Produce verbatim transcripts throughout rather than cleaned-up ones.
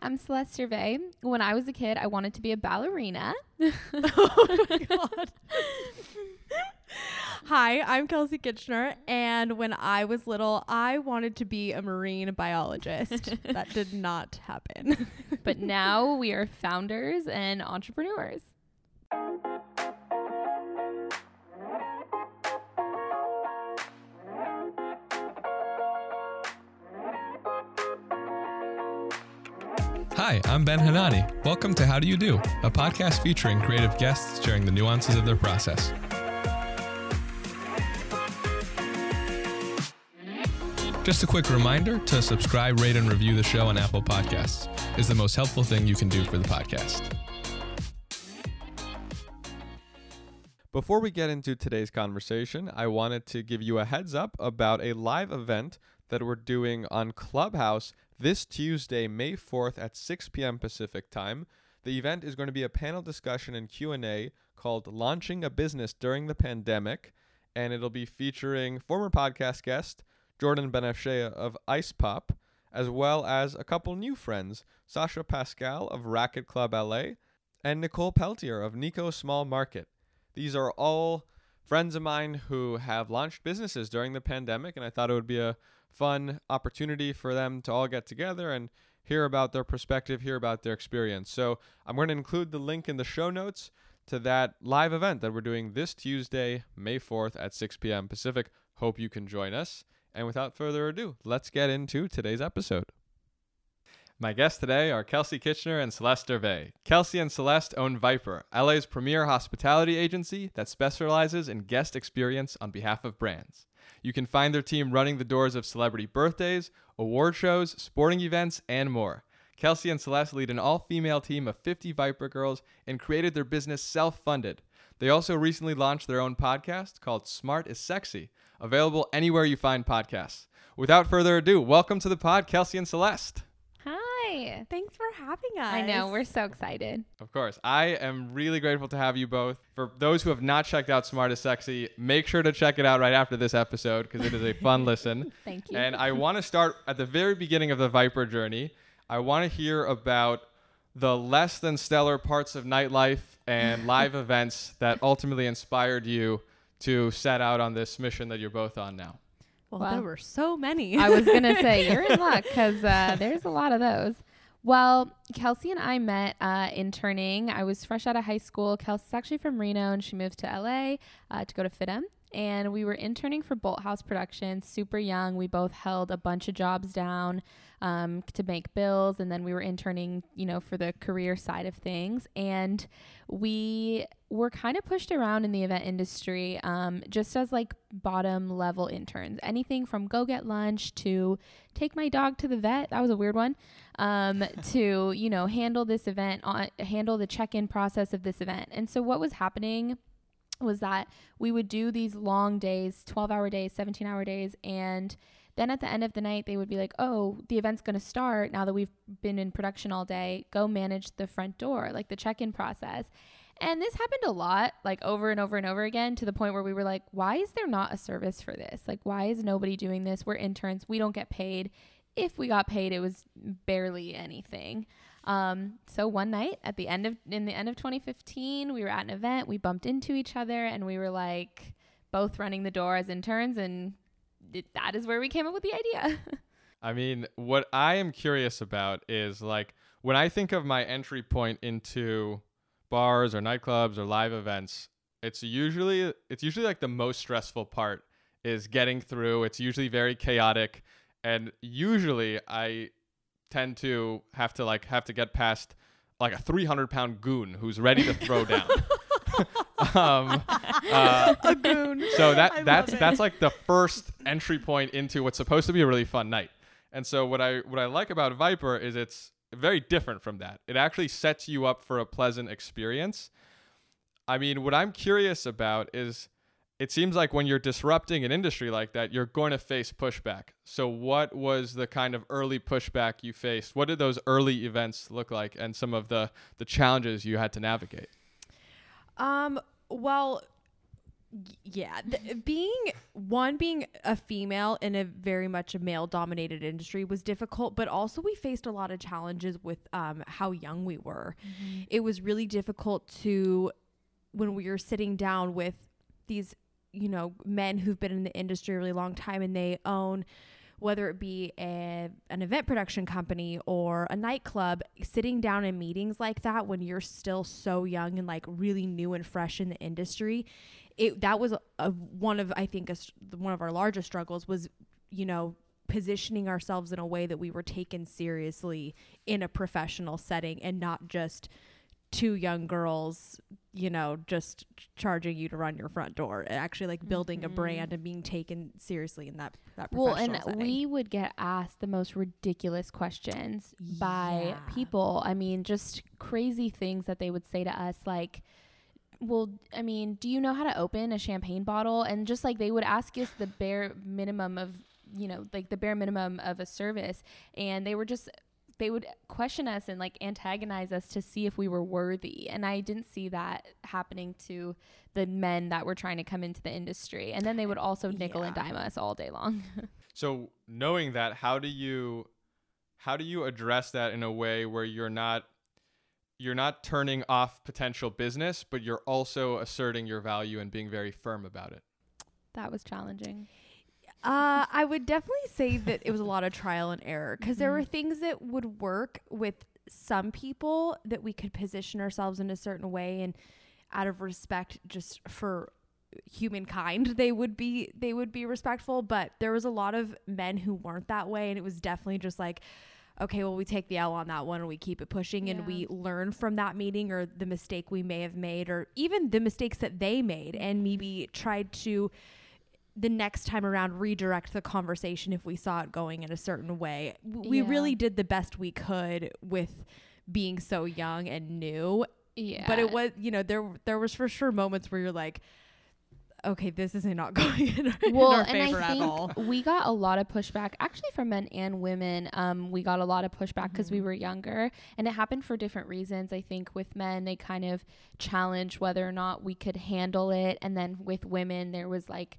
I'm Celeste Cervé. When I was a kid, I wanted to be a ballerina. Oh, my God. Hi, I'm Kelsey Kitchener, and when I was little, I wanted to be a marine biologist. That did not happen. But now we are founders and entrepreneurs. Hi, I'm Ben Hanani. Welcome to How Do You Do, a podcast featuring creative guests sharing the nuances of their process. Just a quick reminder to subscribe, rate, and review the show on Apple Podcasts. It's the most helpful thing you can do for the podcast. Before we get into today's conversation, I wanted to give you a heads up about a live event that we're doing on Clubhouse this Tuesday, May fourth at six p.m. Pacific time. The event is going to be a panel discussion and Q and A called Launching a Business During the Pandemic, and it'll be featuring former podcast guest Jordan Benachea of Ice Pop, as well as a couple new friends, Sasha Pascal of Racket Club L A and Nicole Peltier of Nico Small Market. These are all friends of mine who have launched businesses during the pandemic, and I thought it would be a fun opportunity for them to all get together and hear about their perspective, hear about their experience. So I'm going to include the link in the show notes to that live event that we're doing this Tuesday, May fourth at six p.m. Pacific. Hope you can join us. And without further ado, let's get into today's episode. My guests today are Kelsey Kitchener and Celeste Cervé. Kelsey and Celeste own Viper, L A's premier hospitality agency that specializes in guest experience on behalf of brands. You can find their team running the doors of celebrity birthdays, award shows, sporting events, and more. Kelsey and Celeste lead an all-female team of fifty Viper girls and created their business self-funded. They also recently launched their own podcast called Smart is Sexy, available anywhere you find podcasts. Without further ado, welcome to the pod, Kelsey and Celeste. Hi. Thanks for having us. I know. We're so excited. Of course. I am really grateful to have you both. For those who have not checked out Smart is Sexy, make sure to check it out right after this episode because it is a fun listen. Thank you. And I want to start at the very beginning of the Viper journey. I want to hear about the less than stellar parts of nightlife and live events that ultimately inspired you to set out on this mission that you're both on now. Well, well, there were so many. I was going to say, you're in luck because uh, there's a lot of those. Well, Kelsey and I met uh, interning. I was fresh out of high school. Kelsey's actually from Reno, and she moved to L A uh, to go to F I D M. And we were interning for Bolthouse Productions, super young. We both held a bunch of jobs down um, to make bills. And then we were interning, you know, for the career side of things. And we were kind of pushed around in the event industry um, just as like bottom level interns. Anything from go get lunch to take my dog to the vet. That was a weird one. Um, to, you know, handle this event, uh, handle the check-in process of this event. And so what was happening was that we would do these long days, twelve hour days, seventeen hour days. And then at the end of the night, they would be like, oh, the event's going to start now that we've been in production all day. Go manage the front door, like the check-in process. And this happened a lot, like over and over and over again, to the point where we were like, why is there not a service for this? Like, why is nobody doing this? We're interns. We don't get paid. If we got paid, it was barely anything. Um, so one night at the end of, in the end of twenty fifteen, we were at an event, we bumped into each other and we were like both running the door as interns. And it, that is where we came up with the idea. I mean, what I am curious about is like, when I think of my entry point into bars or nightclubs or live events, it's usually, it's usually like the most stressful part is getting through. It's usually very chaotic. And usually I tend to have to like have to get past like a three hundred pound goon who's ready to throw down. um, uh, a goon. So that that's that's like the first entry point into what's supposed to be a really fun night. And so what I what I like about Viper is it's very different from that. It actually sets you up for a pleasant experience. I mean, what I'm curious about is it seems like when you're disrupting an industry like that, you're going to face pushback. So what was the kind of early pushback you faced? What did those early events look like and some of the, the challenges you had to navigate? Um, well, Yeah. The, being one, being a female in a very much a male dominated industry was difficult, but also we faced a lot of challenges with um, how young we were. Mm-hmm. It was really difficult to, when we were sitting down with these, you know, men who've been in the industry a really long time and they own, whether it be a, an event production company or a nightclub, sitting down in meetings like that when you're still so young and like really new and fresh in the industry, it that was a, one of, I think, a, one of our largest struggles was, you know, positioning ourselves in a way that we were taken seriously in a professional setting and not just two young girls, you know, just charging you to run your front door, actually like building mm-hmm. a brand and being taken seriously in that, that professional setting. Well, and setting. We would get asked the most ridiculous questions yeah. by people. I mean, just crazy things that they would say to us, like, well, I mean, do you know how to open a champagne bottle? And just like they would ask us the bare minimum of, you know, like the bare minimum of a service. And they were just... they would question us and like antagonize us to see if we were worthy. And I didn't see that happening to the men that were trying to come into the industry. And then they would also nickel yeah. and dime us all day long. So knowing that, how do you, how do you address that in a way where you're not, you're not turning off potential business, but you're also asserting your value and being very firm about it? That was challenging. Uh, I would definitely say that it was a lot of trial and error because mm-hmm. there were things that would work with some people that we could position ourselves in a certain way, and out of respect just for humankind, they would be they would be respectful. But there was a lot of men who weren't that way, and it was definitely just like, okay, well, we take the L on that one and we keep it pushing yeah. and we learn from that meeting or the mistake we may have made or even the mistakes that they made, and maybe tried to the next time around redirect the conversation if we saw it going in a certain way. We yeah. really did the best we could with being so young and new. Yeah. But it was, you know, there there was for sure moments where you're like, okay, this is not going in our, well, in our favor at all. We got a lot of pushback actually from men and women. Um, we got a lot of pushback because mm-hmm. we were younger, and it happened for different reasons. I think with men, they kind of challenged whether or not we could handle it. And then with women, there was like,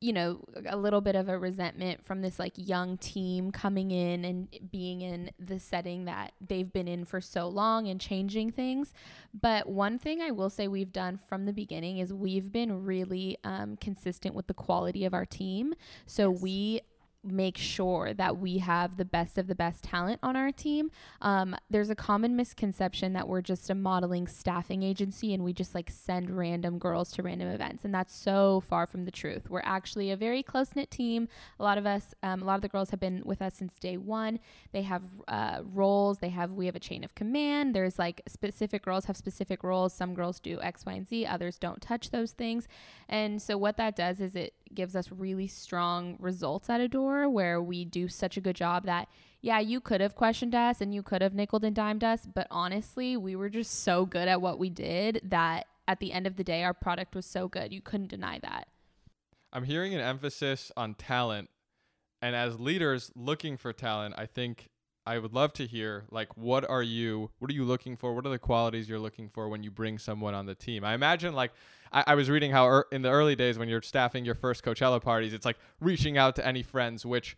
you know, a little bit of a resentment from this like young team coming in and being in the setting that they've been in for so long and changing things. But one thing I will say we've done from the beginning is we've been really um, consistent with the quality of our team. So yes. we make sure that we have the best of the best talent on our team. Um, there's a common misconception that we're just a modeling staffing agency and we just like send random girls to random events. And that's so far from the truth. We're actually a very close-knit team. A lot of us, um, a lot of the girls have been with us since day one. They have uh, roles. They have, we have a chain of command. There's like specific girls have specific roles. Some girls do X, Y, and Z. Others don't touch those things. And so what that does is it gives us really strong results at a door where we do such a good job that yeah, you could have questioned us and you could have nickeled and dimed us, but honestly, we were just so good at what we did that at the end of the day, our product was so good. You couldn't deny that. I'm hearing an emphasis on talent, and as leaders looking for talent, I think I would love to hear, like, what are you, what are you looking for? What are the qualities you're looking for when you bring someone on the team? I imagine, like, I, I was reading how er, in the early days when you're staffing your first Coachella parties, it's like reaching out to any friends, which,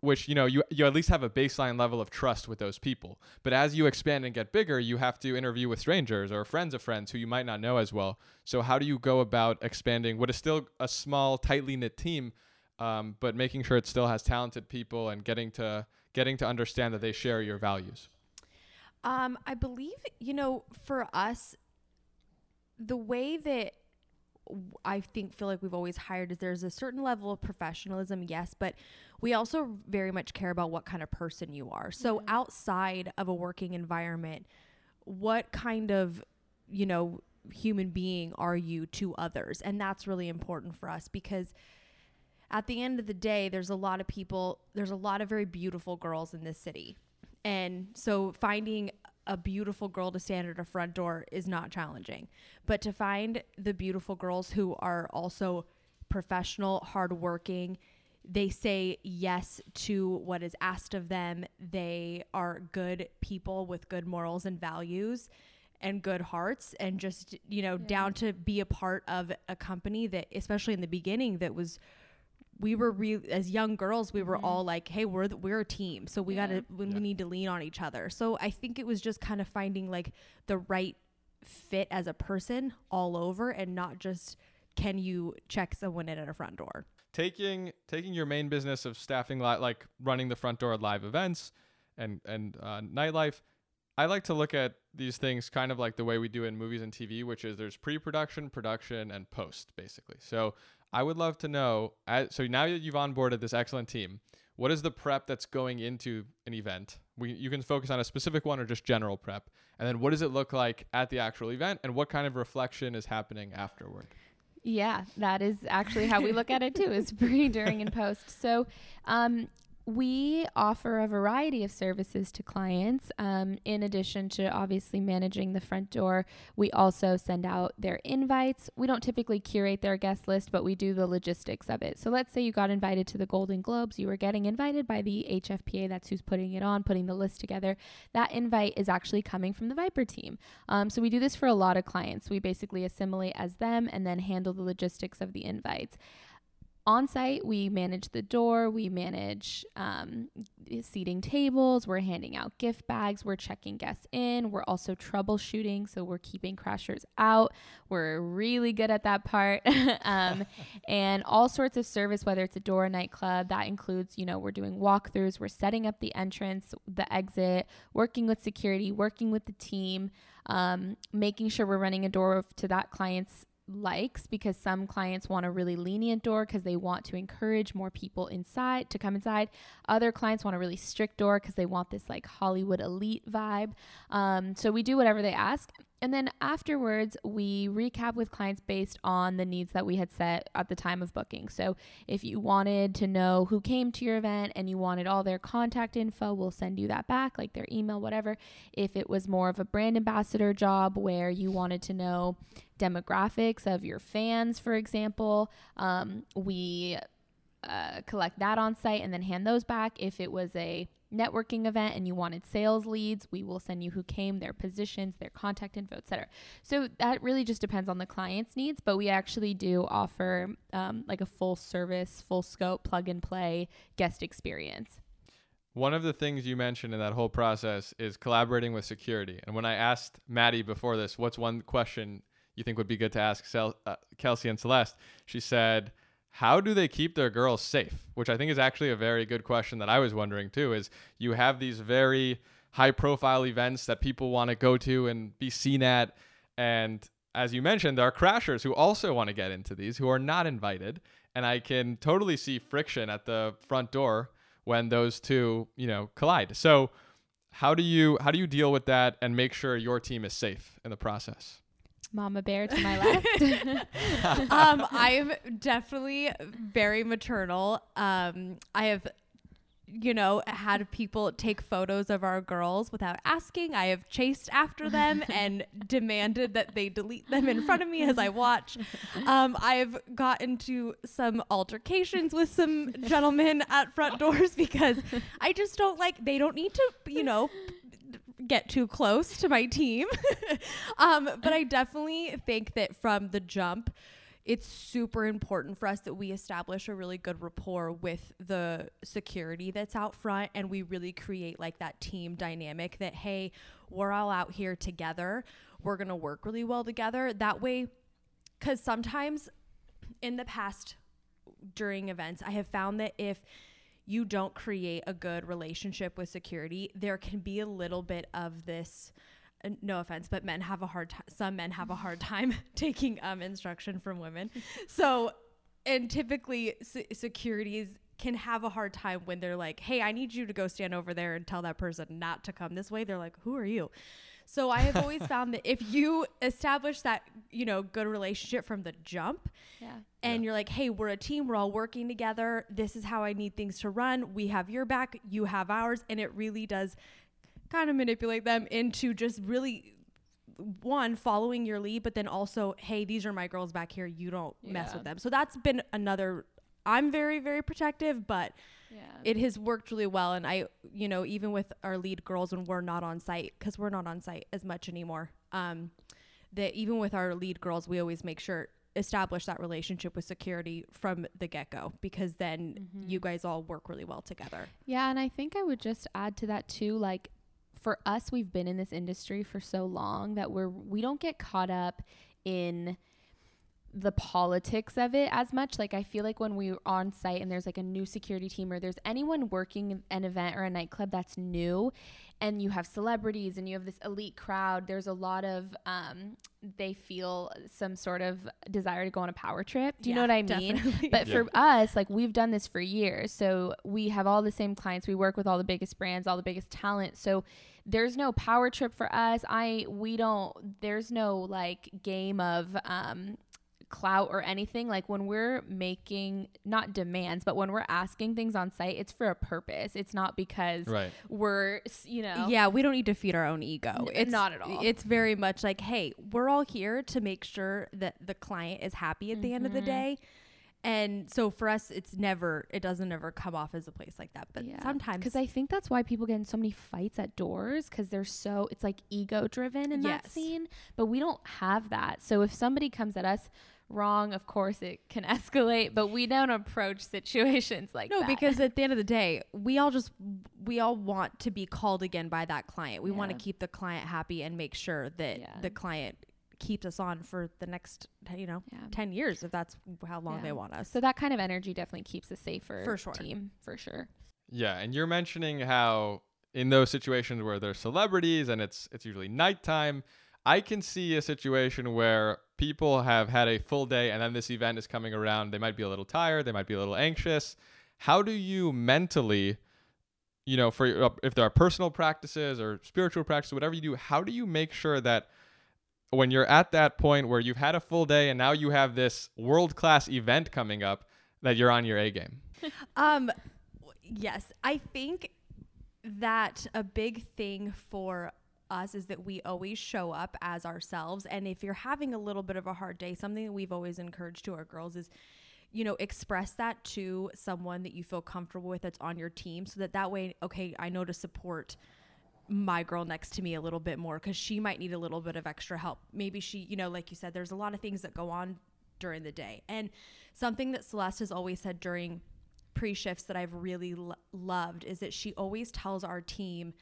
which, you know, you, you at least have a baseline level of trust with those people. But as you expand and get bigger, you have to interview with strangers or friends of friends who you might not know as well. So how do you go about expanding what is still a small, tightly knit team, um, but making sure it still has talented people and getting to, getting to understand that they share your values? Um, I believe, you know, for us, the way that I think feel like we've always hired is there's a certain level of professionalism, yes, but we also very much care about what kind of person you are. So mm-hmm. outside of a working environment, what kind of, you know, human being are you to others? And that's really important for us because at the end of the day, there's a lot of people, there's a lot of very beautiful girls in this city. And so finding a beautiful girl to stand at a front door is not challenging. But to find the beautiful girls who are also professional, hardworking, they say yes to what is asked of them. They are good people with good morals and values. and good hearts, and just, you know, yeah. down to be a part of a company that, especially in the beginning, that was, we were re- as young girls, we were mm-hmm. all like, hey, we're the, we're a team, so we yeah. gotta we, yeah. we need to lean on each other. So I think it was just kind of finding like the right fit as a person all over, and not just can you check someone in at a front door. Taking taking your main business of staffing, li- like running the front door at live events and and uh, nightlife. I like to look at these things kind of like the way we do in movies and T V, which is there's pre-production, production, and post, basically. So I would love to know, as, so now that you've onboarded this excellent team, what is the prep that's going into an event? We, you can focus on a specific one or just general prep. And then what does it look like at the actual event, and what kind of reflection is happening afterward? Yeah, that is actually how we look at it too, is pre, during, and post. So um, we offer a variety of services to clients. Um, in addition to obviously managing the front door, we also send out their invites. We don't typically curate their guest list, but we do the logistics of it. So let's say you got invited to the Golden Globes. You were getting invited by the H F P A. That's who's putting it on, putting the list together. That invite is actually coming from the Viper team. Um, so we do this for a lot of clients. We basically assimilate as them and then handle the logistics of the invites. On site, we manage the door, we manage um, seating tables, we're handing out gift bags, we're checking guests in, we're also troubleshooting, so we're keeping crashers out. We're really good at that part. um, and all sorts of service, whether it's a door or nightclub, that includes, you know, we're doing walkthroughs, we're setting up the entrance, the exit, working with security, working with the team, um, making sure we're running a door to that client's likes, because some clients want a really lenient door because they want to encourage more people inside to come inside. Other clients want a really strict door because they want this like Hollywood elite vibe. Um, so we do whatever they ask. And then afterwards, we recap with clients based on the needs that we had set at the time of booking. So if you wanted to know who came to your event and you wanted all their contact info, we'll send you that back, like their email, whatever. If it was more of a brand ambassador job where you wanted to know demographics of your fans, for example, um, we uh, collect that on site and then hand those back. If it was a networking event and you wanted sales leads, we will send you who came, their positions, their contact info, et cetera. So that really just depends on the client's needs, but we actually do offer um, like a full service, full scope, plug and play guest experience. One of the things you mentioned in that whole process is collaborating with security. And when I asked Maddie before this, what's one question you think would be good to ask Cel- uh, Kelsey and Celeste, she said, how do they keep their girls safe? Which I think is actually a very good question that I was wondering too, is you have these very high profile events that people want to go to and be seen at. And as you mentioned, there are crashers who also want to get into these, who are not invited. And I can totally see friction at the front door when those two, you know, collide. So how do you, how do you deal with that and make sure your team is safe in the process? Mama bear to my left. um, I'm definitely very maternal. Um, I have, you know, had people take photos of our girls without asking. I have chased after them and demanded that they delete them in front of me as I watch. Um, I've gotten to some altercations with some gentlemen at front doors because I just don't like, they don't need to, you know, get too close to my team. um, but I definitely think that from the jump, it's super important for us that we establish a really good rapport with the security that's out front, and we really create like that team dynamic that, hey, we're all out here together. We're going to work really well together. That way, because sometimes in the past during events, I have found that if you don't create a good relationship with security, there can be a little bit of this, uh, no offense, but men have a hard time, some men have a hard time taking um, instruction from women. So, and typically se- securities can have a hard time when they're like, hey, I need you to go stand over there and tell that person not to come this way. They're like, who are you? So I have always found that if you establish that, you know, good relationship from the jump, yeah. and yeah. you're like, hey, we're a team, we're all working together. This is how I need things to run. We have your back, you have ours. And it really does kind of manipulate them into just really, one, following your lead, but then also, hey, these are my girls back here. You don't yeah. mess with them. So that's been another I'm very, very protective, but yeah. it has worked really well. And I, you know, even with our lead girls when we're not on site, because we're not on site as much anymore, um, that even with our lead girls, we always make sure establish that relationship with security from the get-go, because then mm-hmm. you guys all work really well together. Yeah. And I think I would just add to that too, like, for us, we've been in this industry for so long that we're we don't get caught up in the politics of it as much. Like, I feel like when we're on site and there's like a new security team, or there's anyone working an event or a nightclub that's new, and you have celebrities and you have this elite crowd, there's a lot of um they feel some sort of desire to go on a power trip. Do you yeah, know what I mean? Definitely. But yeah. for us, like, we've done this for years, so we have all the same clients, we work with all the biggest brands, all the biggest talent, so there's no power trip for us. I we don't there's no like game of um clout or anything. Like, when we're making not demands, but when we're asking things on site, it's for a purpose. It's not because right. we're, you know, yeah, we don't need to feed our own ego. N- it's not at all. It's very much like, hey, we're all here to make sure that the client is happy at the mm-hmm. end of the day. And so for us, it's never, it doesn't ever come off as a place like that. But yeah. sometimes, because I think that's why people get in so many fights at doors, because they're so, it's like ego driven in yes. that scene, but we don't have that. So if somebody comes at us wrong, of course it can escalate, but we don't approach situations like no, that. No, because at the end of the day, we all just, we all want to be called again by that client. We yeah. want to keep the client happy and make sure that yeah. the client keeps us on for the next, you know, yeah. ten years, if that's how long yeah. they want us. So that kind of energy definitely keeps us safer for sure. team, for sure. Yeah. And you're mentioning how in those situations where there's celebrities and it's, it's usually nighttime, I can see a situation where people have had a full day and then this event is coming around. They might be a little tired. They might be a little anxious. How do you mentally, you know, for if there are personal practices or spiritual practices, whatever you do, how do you make sure that when you're at that point where you've had a full day and now you have this world-class event coming up, that you're on your A game? um, yes, I think that a big thing for us is that we always show up as ourselves. And if you're having a little bit of a hard day, something that we've always encouraged to our girls is, you know, express that to someone that you feel comfortable with that's on your team, so that that way, okay, I know to support my girl next to me a little bit more, because she might need a little bit of extra help. Maybe she, you know, like you said, there's a lot of things that go on during the day. And something that Celeste has always said during pre-shifts that I've really lo- loved is that she always tells our team,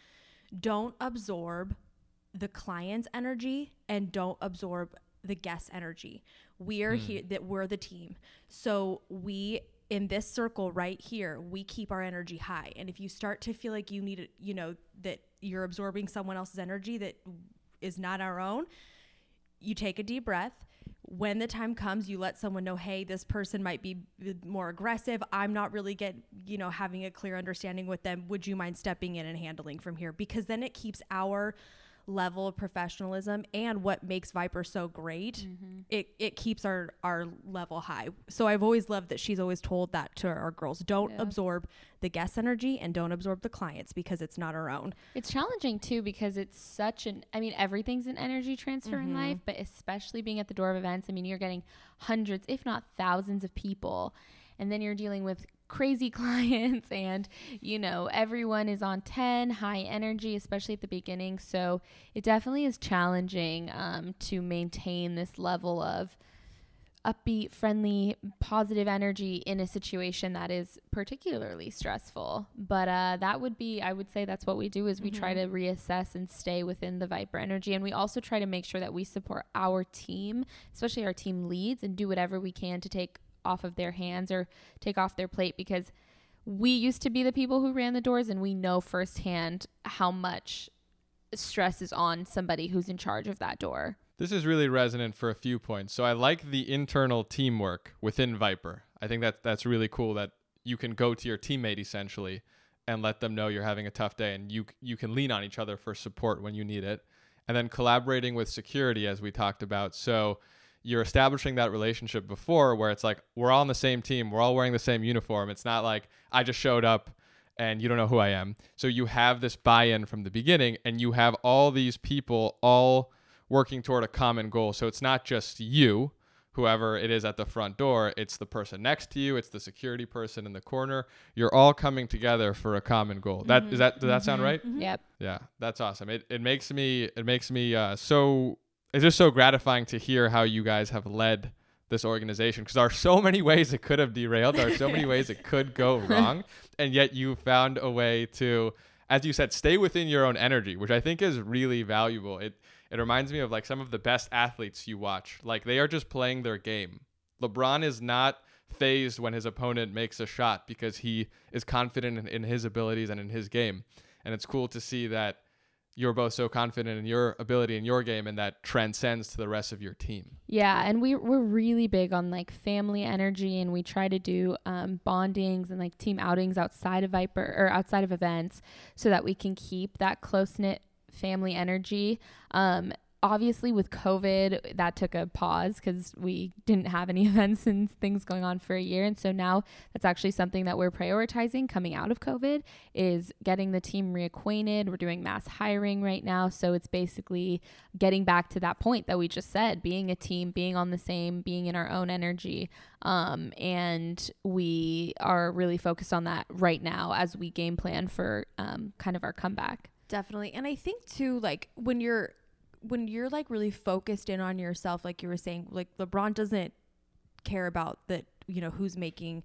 don't absorb the client's energy and don't absorb the guest's energy. We are mm. here, that we're the team. So we, in this circle right here, we keep our energy high. And if you start to feel like you need it, you know, that you're absorbing someone else's energy that is not our own, you take a deep breath. When the time comes, you let someone know, hey, this person might be more aggressive. I'm not really get, you know, having a clear understanding with them. Would you mind stepping in and handling from here? Because then it keeps our level of professionalism and what makes Viper so great. Mm-hmm. It it keeps our, our level high. So I've always loved that she's always told that to our girls. Don't yeah. absorb the guest energy and don't absorb the clients, because it's not our own. It's challenging too, because it's such an, I mean, everything's an energy transfer mm-hmm. in life, but especially being at the door of events. I mean, you're getting hundreds, if not thousands of people, and then you're dealing with crazy clients, and you know, everyone is on ten, high energy, especially at the beginning. So it definitely is challenging um to maintain this level of upbeat, friendly, positive energy in a situation that is particularly stressful. But uh that would be, I would say that's what we do, is we mm-hmm. try to reassess and stay within the Viper energy, and we also try to make sure that we support our team, especially our team leads, and do whatever we can to take off of their hands or take off their plate, because we used to be the people who ran the doors, and we know firsthand how much stress is on somebody who's in charge of that door. This is really resonant for a few points. So I like the internal teamwork within Viper. I think that that's really cool, that you can go to your teammate essentially and let them know you're having a tough day, and you you can lean on each other for support when you need it. And then collaborating with security, as we talked about. So you're establishing that relationship before, where it's like, we're all on the same team. We're all wearing the same uniform. It's not like I just showed up and you don't know who I am. So you have this buy-in from the beginning, and you have all these people all working toward a common goal. So it's not just you whoever it is at the front door, it's the person next to you, it's the security person in the corner. You're all coming together for a common goal. Mm-hmm. That is that. Does mm-hmm. that sound right? Mm-hmm. Yep. Yeah, that's awesome. It it makes me it makes me uh, so it's just so gratifying to hear how you guys have led this organization, because there are so many ways it could have derailed. There are so many ways it could go wrong, and yet you found a way to, as you said, stay within your own energy, which I think is really valuable. It it reminds me of like some of the best athletes you watch. Like they are just playing their game. LeBron is not phased when his opponent makes a shot because he is confident in, in his abilities and in his game. And it's cool to see that you're both so confident in your ability in your game, and that transcends to the rest of your team. Yeah, and we, we're really big on like family energy, and we try to do um, bondings and like team outings outside of Viper or outside of events so that we can keep that close-knit family energy. Um, obviously with COVID, that took a pause because we didn't have any events and things going on for a year. And so now that's actually something that we're prioritizing coming out of COVID, is getting the team reacquainted. We're doing mass hiring right now. So it's basically getting back to that point that we just said, being a team, being on the same, being in our own energy. Um, and we are really focused on that right now as we game plan for um, kind of our comeback. Definitely. And I think too, like when you're, when you're like really focused in on yourself, like you were saying, like LeBron doesn't care about that, you know, who's making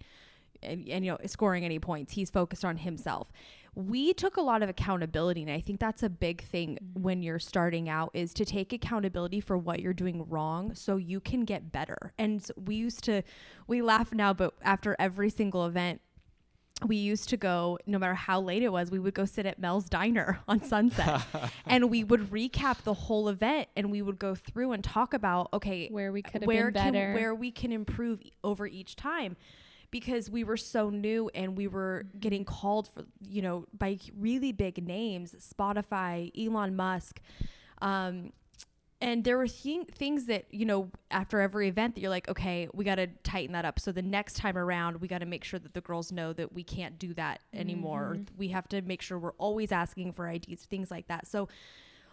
and, and, you know, scoring any points. He's focused on himself. We took a lot of accountability. And I think that's a big thing when you're starting out, is to take accountability for what you're doing wrong so you can get better. And we used to, we laugh now, but after every single event, we used to go, no matter how late it was, we would go sit at Mel's Diner on Sunset and we would recap the whole event, and we would go through and talk about, okay, where we could have been better, where we can improve over each time, because we were so new and we were getting called for, you know, by really big names, Spotify, Elon Musk, um, and there were th- things that, you know, after every event that you're like, okay, we got to tighten that up. So the next time around, we got to make sure that the girls know that we can't do that anymore. Mm-hmm. We have to make sure we're always asking for I Ds, things like that. So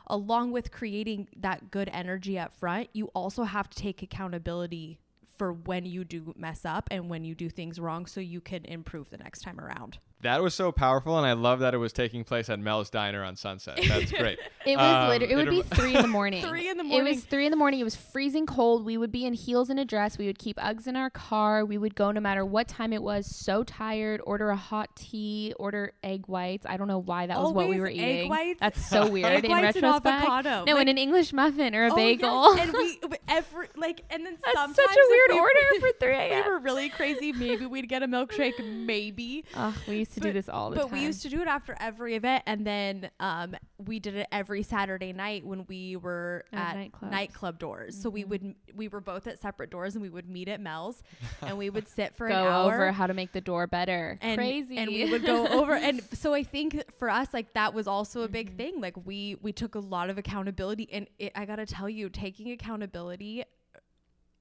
along with creating that good energy up front, you also have to take accountability for when you do mess up and when you do things wrong so you can improve the next time around. That was so powerful, and I love that it was taking place at Mel's Diner on Sunset. That's great. It was um, literally, it would it be three in the morning. three in the morning. It was three in the morning. It was freezing cold. We would be in heels and a dress. We would keep Uggs in our car. We would go no matter what time it was. So tired. Order a hot tea. Order egg whites. I don't know why that was Always what we were eating. Egg whites. That's so weird. Egg in whites retrospect, and avocado. No, like, in an English muffin or a oh, bagel. Yes. And we every like, and then that's sometimes such a weird we, order for three a.m. We were really crazy. Maybe we'd get a milkshake. Maybe. Uh, we. to but, do this all the but time. But we used to do it after every event, and then um we did it every Saturday night when we were oh, at nightclubs. nightclub doors. Mm-hmm. So we would we were both at separate doors, and we would meet at Mel's, and we would sit for go an hour over how to make the door better. And, Crazy. And we would go over, and so I think for us, like that was also a big mm-hmm. thing. Like we we took a lot of accountability, and it, I gotta tell you, taking accountability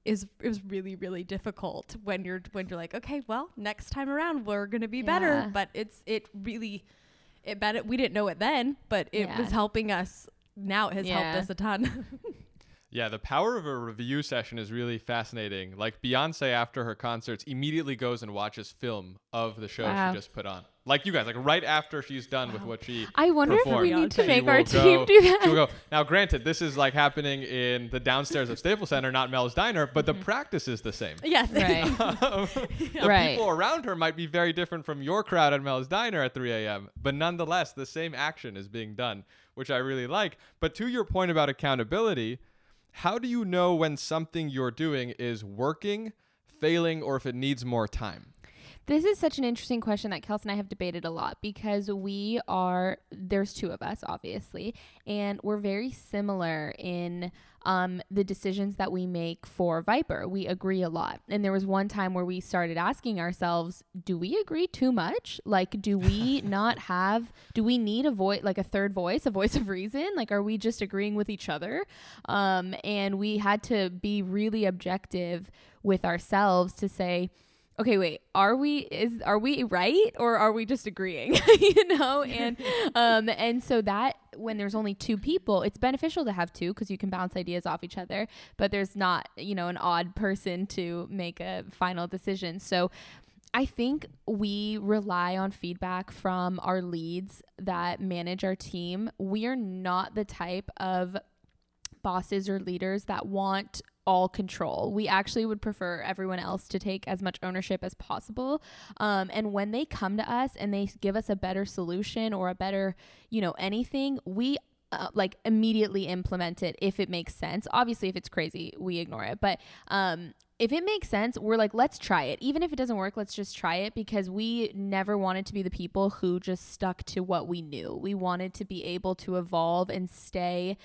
is it was really really difficult when you're when you're like, okay, well, next time around we're gonna be yeah. better, but it's it really it bet it we didn't know it then, but it yeah. was helping us now. It has yeah. helped us a ton. Yeah, the power of a review session is really fascinating. Like Beyonce after her concerts immediately goes and watches film of the show wow. she just put on. Like you guys, like right after she's done wow. with what she I wonder performed, if we need to make our team go, do that. She will go. Now, granted, this is like happening in the downstairs of Staples Center, not Mel's Diner, but mm-hmm. the practice is the same. Yes. Right. um, the right. people around her might be very different from your crowd at Mel's Diner at three a.m., but nonetheless, the same action is being done, which I really like. But to your point about accountability, how do you know when something you're doing is working, failing, or if it needs more time? This is such an interesting question that Kelsey and I have debated a lot, because we are, there's two of us, obviously, and we're very similar in um, the decisions that we make for Viper. We agree a lot. And there was one time where we started asking ourselves, do we agree too much? Like, do we not have, do we need a voice, like a third voice, a voice of reason? Like, are we just agreeing with each other? Um, and we had to be really objective with ourselves to say, okay, wait, are we, is, are we right? Or are we just agreeing, you know? And, um, and so that when there's only two people, it's beneficial to have two because you can bounce ideas off each other, but there's not, you know, an odd person to make a final decision. So I think we rely on feedback from our leads that manage our team. We are not the type of bosses or leaders that want all control. We actually would prefer everyone else to take as much ownership as possible. Um, and when they come to us and they give us a better solution or a better, you know, anything, we uh, like immediately implement it if it makes sense. Obviously, if it's crazy, we ignore it. But um, if it makes sense, we're like, let's try it. Even if it doesn't work, let's just try it, because we never wanted to be the people who just stuck to what we knew. We wanted to be able to evolve and stay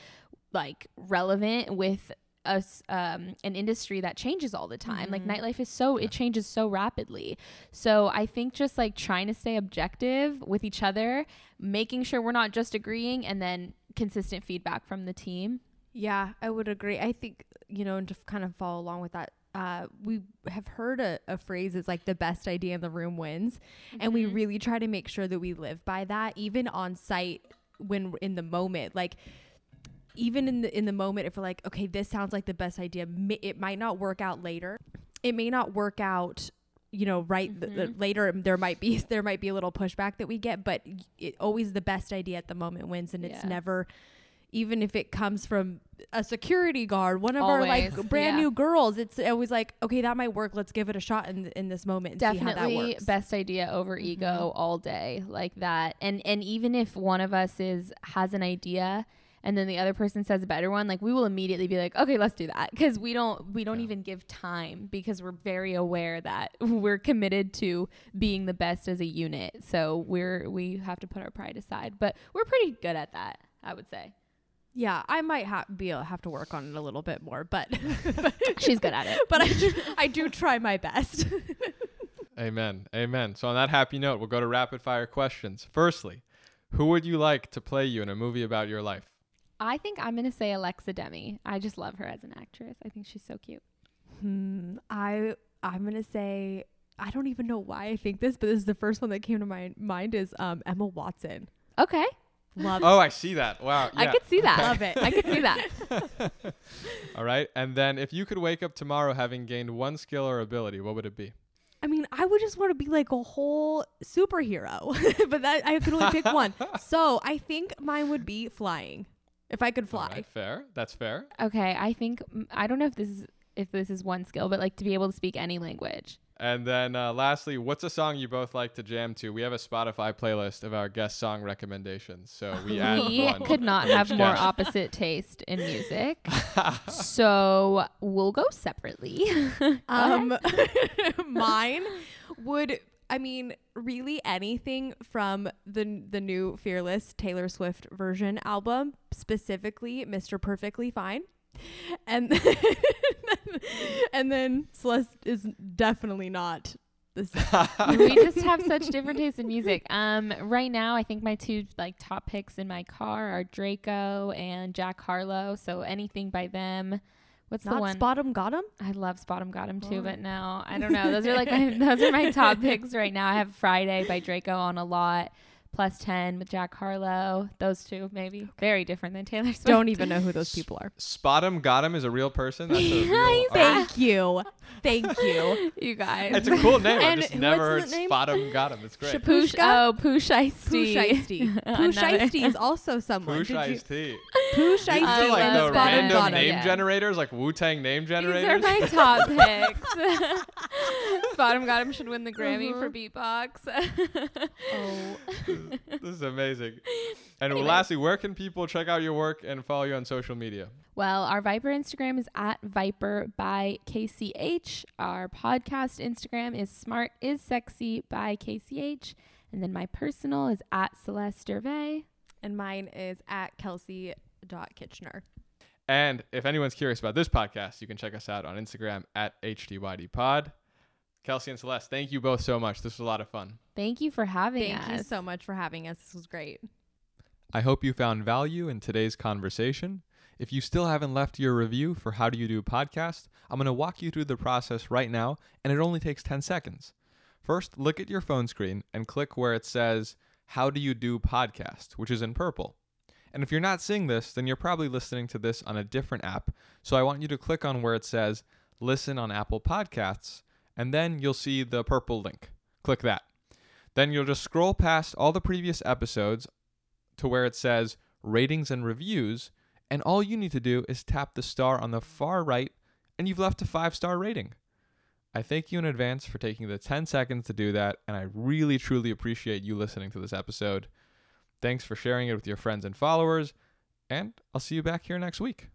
like relevant with us, um, an industry that changes all the time. Mm-hmm. Like nightlife is so, it changes so rapidly. So I think just like trying to stay objective with each other, making sure we're not just agreeing, and then consistent feedback from the team. Yeah, I would agree. I think, you know, and to kind of follow along with that, uh, we have heard a, a phrase is like the best idea in the room wins. Mm-hmm. And we really try to make sure that we live by that, even on site when in the moment, like, even in the in the moment, if we're like, okay, this sounds like the best idea, it might not work out later. It may not work out, you know, right mm-hmm. th- th- later. There might be there might be a little pushback that we get, but it always the best idea at the moment wins, and yeah. it's never, even if it comes from a security guard, one of always. Our like brand yeah. new girls, it's always like, okay, that might work. Let's give it a shot in in this moment and definitely see how that works. Best idea over mm-hmm. ego all day, like that. And and even if one of us is has an idea, and then the other person says a better one, like we will immediately be like, okay, let's do that. Cause we don't, we don't yeah. even give time, because we're very aware that we're committed to being the best as a unit. So we're, we have to put our pride aside, but we're pretty good at that, I would say. Yeah, I might ha- be able, have to work on it a little bit more, but, but she's good at it, but I do, I do try my best. Amen. Amen. So on that happy note, we'll go to rapid fire questions. Firstly, who would you like to play you in a movie about your life? I think I'm going to say Alexa Demie. I just love her as an actress. I think she's so cute. Hmm, I, I'm going to say, I don't even know why I think this, but this is the first one that came to my mind is um, Emma Watson. Okay. Love it. Oh, I see that. Wow. Yeah. I could see that. Okay. Love it. I could see that. All right. And then if you could wake up tomorrow having gained one skill or ability, what would it be? I mean, I would just want to be like a whole superhero, but that I could only pick one. So I think mine would be flying. If I could fly. Right, fair. That's fair. Okay. I think, I don't know if this is, if this is one skill, but like to be able to speak any language. And then uh, lastly, what's a song you both like to jam to? We have a Spotify playlist of our guest song recommendations. So we add we one. We could not have more opposite taste in music. So we'll go separately. um, mine would, I mean, really anything from the the new Fearless Taylor Swift version album, specifically Mister Perfectly Fine. And and then Celeste is definitely not the same. We just have such different tastes in music. Um, right now, I think my two like top picks in my car are Draco and Jack Harlow. So anything by them. What's not the one? Spotemgottem? I love Spotemgottem too, oh. but no, I don't know. Those are like my, those are my top picks right now. I have Friday by Draco on a lot, Plus ten with Jack Harlow. Those two maybe okay. very different than Taylor Swift. Don't even know who those people are. Spotemgottem is a real person. That's a real Thank you, thank you, you guys. It's a cool name. I just never heard Spotemgottem. It's great. Shapush. Oh, Poosh Ice Tea. Poosh Ice Tea. Poosh Ice Tea is also someone. Poosh Ice Tea. Poosh Ice Tea and Spotemgottem. Random name yeah. generators, like Wu-Tang name generators. These are my top picks. Spotemgottem should win the Grammy mm-hmm. for beatbox. Oh. This is amazing. And anyway. Lastly, where can people check out your work and follow you on social media? Well, our Viper Instagram is at Viper by K C H. Our podcast Instagram is Smart is Sexy by K C H. And then my personal is at Celeste Cervé. And mine is at Kelsey dot Kitchener. And if anyone's curious about this podcast, you can check us out on Instagram at H D Y D pod. Kelsey and Celeste, thank you both so much. This was a lot of fun. Thank you for having thank us. Thank you so much for having us. This was great. I hope you found value in today's conversation. If you still haven't left your review for How Do You Do podcast, I'm going to walk you through the process right now, and it only takes ten seconds. First, look at your phone screen and click where it says How Do You Do podcast, which is in purple. And if you're not seeing this, then you're probably listening to this on a different app. So I want you to click on where it says listen on Apple Podcasts, and then you'll see the purple link. Click that. Then you'll just scroll past all the previous episodes to where it says ratings and reviews, and all you need to do is tap the star on the far right, and you've left a five-star rating. I thank you in advance for taking the ten seconds to do that, and I really truly appreciate you listening to this episode. Thanks for sharing it with your friends and followers, and I'll see you back here next week.